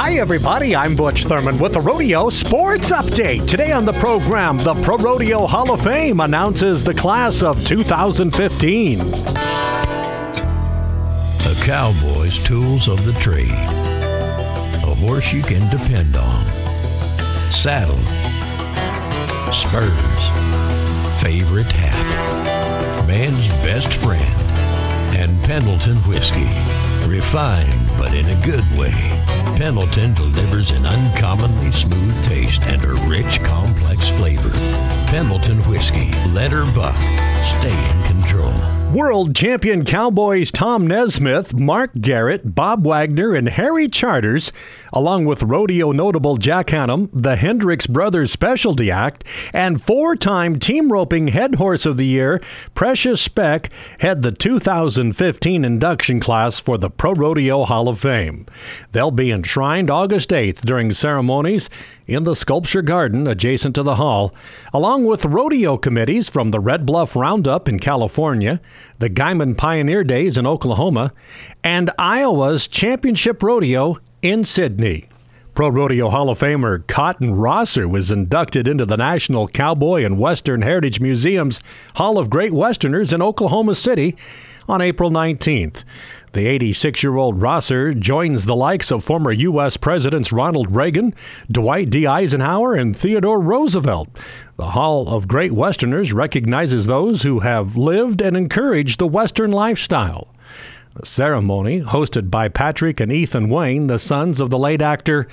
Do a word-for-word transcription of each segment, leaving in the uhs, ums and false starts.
Hi, everybody. I'm Butch Thurman with the Rodeo Sports Update. Today on the program, the Pro Rodeo Hall of Fame announces the class of two thousand fifteen. A cowboy's tools of the trade. A horse you can depend on. Saddle. Spurs. Favorite hat. Man's best friend. And Pendleton whiskey. Refined, but in a good way. Pendleton delivers an uncommonly smooth taste and a rich, complex flavor. Pendleton whiskey. Let her buck. Stay in control. World champion cowboys Tom Nesmith, Mark Garrett, Bob Wagner, and Harry Charters, along with rodeo notable Jack Hanum, the Hendrix Brothers Specialty Act, and four-time team roping head horse of the year, Precious Speck, head the two thousand fifteen induction class for the Pro Rodeo Hall of Fame. They'll be enshrined August eighth during ceremonies in the sculpture garden adjacent to the hall, along with rodeo committees from the Red Bluff Roundup in California, the Guymon Pioneer Days in Oklahoma, and Iowa's Championship Rodeo in Sydney. Pro Rodeo Hall of Famer Cotton Rosser was inducted into the National Cowboy and Western Heritage Museum's Hall of Great Westerners in Oklahoma City on April nineteenth. The eighty-six-year-old Rosser joins the likes of former U S Presidents Ronald Reagan, Dwight D. Eisenhower, and Theodore Roosevelt. The Hall of Great Westerners recognizes those who have lived and encouraged the Western lifestyle. The ceremony, hosted by Patrick and Ethan Wayne, the sons of the late actor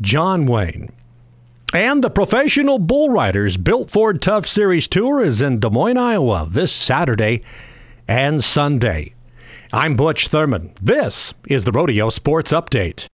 John Wayne. And the Professional Bull Riders Built Ford Tough Series Tour is in Des Moines, Iowa this Saturday and Sunday. I'm Butch Thurman. This is the Rodeo Sports Update.